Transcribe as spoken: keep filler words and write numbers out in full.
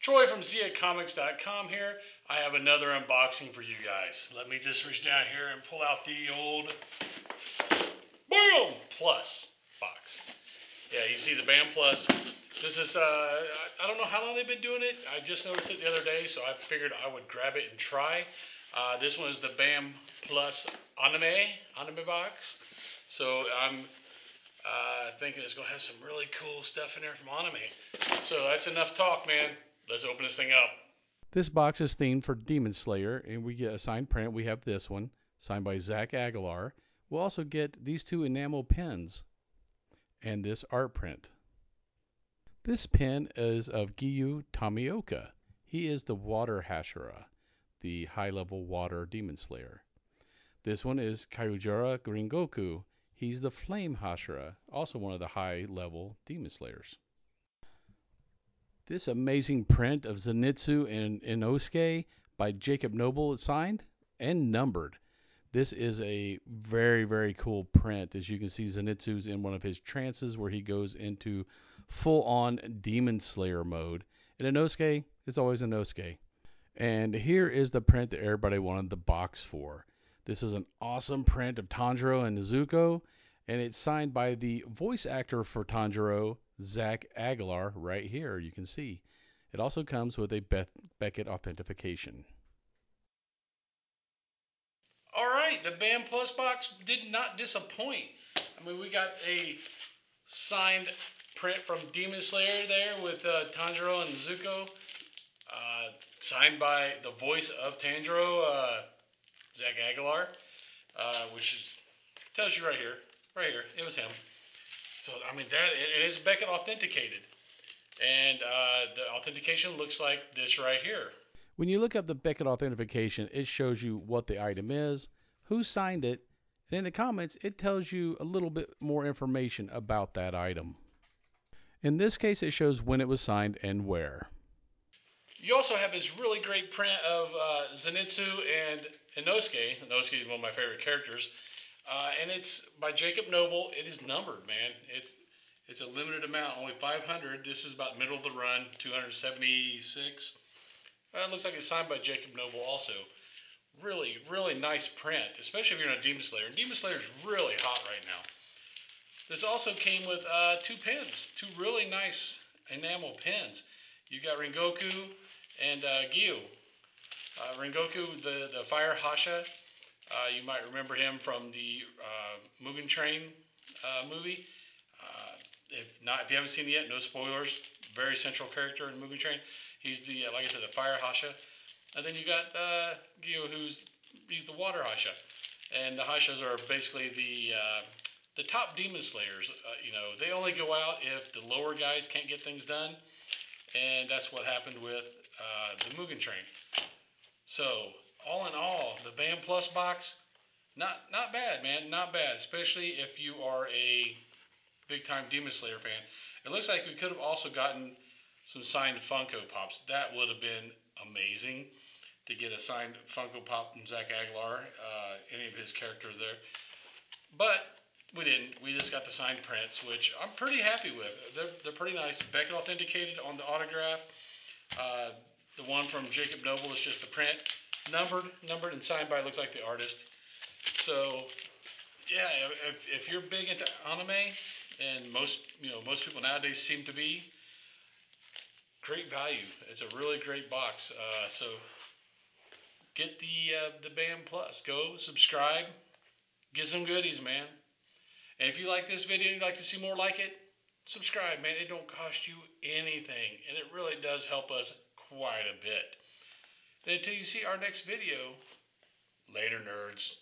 Troy from Zia Comics dot com here. I have another unboxing for you guys. Let me just reach down here and pull out the old BAM Plus box. Yeah, you see the BAM Plus. This is, uh, I don't know how long they've been doing it. I just noticed it the other day, so I figured I would grab it and try. Uh, this one is the BAM Plus Anime, Anime Box. So I'm uh, thinking it's going to have some really cool stuff in there from anime. So that's enough talk, man. Let's open this thing up. This box is themed for Demon Slayer, and we get a signed print. We have this one, signed by Zach Aguilar. We'll also get these two enamel pens and this art print. This pen is of Giyu Tomioka. He is the water Hashira, the high-level water Demon Slayer. This one is Kyojuro Rengoku. He's the flame Hashira, also one of the high-level Demon Slayers. This amazing print of Zenitsu and Inosuke by Jacob Noble is signed and numbered. This is a very, very cool print. As you can see, Zenitsu's in one of his trances where he goes into full-on Demon Slayer mode. And Inosuke is always Inosuke. And here is the print that everybody wanted the box for. This is an awesome print of Tanjiro and Nezuko, and it's signed by the voice actor for Tanjiro, Zach Aguilar, right here. You can see it also comes with a Beth Beckett authentication. All right, the BAM Plus box did not disappoint. I mean, we got a signed print from Demon Slayer there with uh, Tanjiro and Nezuko, uh, signed by the voice of Tanjiro, uh, Zach Aguilar, uh, which tells you right here, right here, it was him. So, I mean, that it is Beckett authenticated. And uh, the authentication looks like this right here. When you look up the Beckett authentication, it shows you what the item is, who signed it, and in the comments, it tells you a little bit more information about that item. In this case, it shows when it was signed and where. You also have this really great print of uh, Zenitsu and Inosuke. Inosuke is one of my favorite characters. Uh, and it's by Jacob Noble. It is numbered, man. It's it's a limited amount, only five hundred. This is about middle of the run, two hundred seventy-six. Uh, it looks like it's signed by Jacob Noble also. Really, really nice print, especially if you're not a Demon Slayer. And Demon Slayer is really hot right now. This also came with uh, two pens, two really nice enamel pens. You got Rengoku and uh, Giyu. Uh, Rengoku, the, the fire Hasha. Uh, you might remember him from the uh, Mugen Train uh, movie. Uh, if not, if you haven't seen it yet, no spoilers. Very central character in Mugen Train. He's the, uh, like I said, the fire Hasha. And then you got uh, Giyu, who's he's the water Hasha. And the Hashas are basically the uh, the top Demon Slayers. Uh, you know, they only go out if the lower guys can't get things done, and that's what happened with uh, the Mugen Train. So, all in all, the BAM Plus box, not not bad, man, not bad, especially if you are a big-time Demon Slayer fan. It looks like we could have also gotten some signed Funko Pops. That would have been amazing to get a signed Funko Pop from Zach Aguilar, uh, any of his characters there. But we didn't. We just got the signed prints, which I'm pretty happy with. They're, they're pretty nice. Beckett authenticated on the autograph. Uh, the one from Jacob Noble is just a print. Numbered, numbered, and signed by, looks like the artist. So, yeah, if, if you're big into anime, and most, you know, most people nowadays seem to be, great value. It's a really great box. Uh, so, get the uh, the BAM Plus. Go subscribe. Get some goodies, man. And if you like this video and you'd like to see more like it, subscribe, man. It don't cost you anything, and it really does help us quite a bit. And until you see our next video, later, nerds.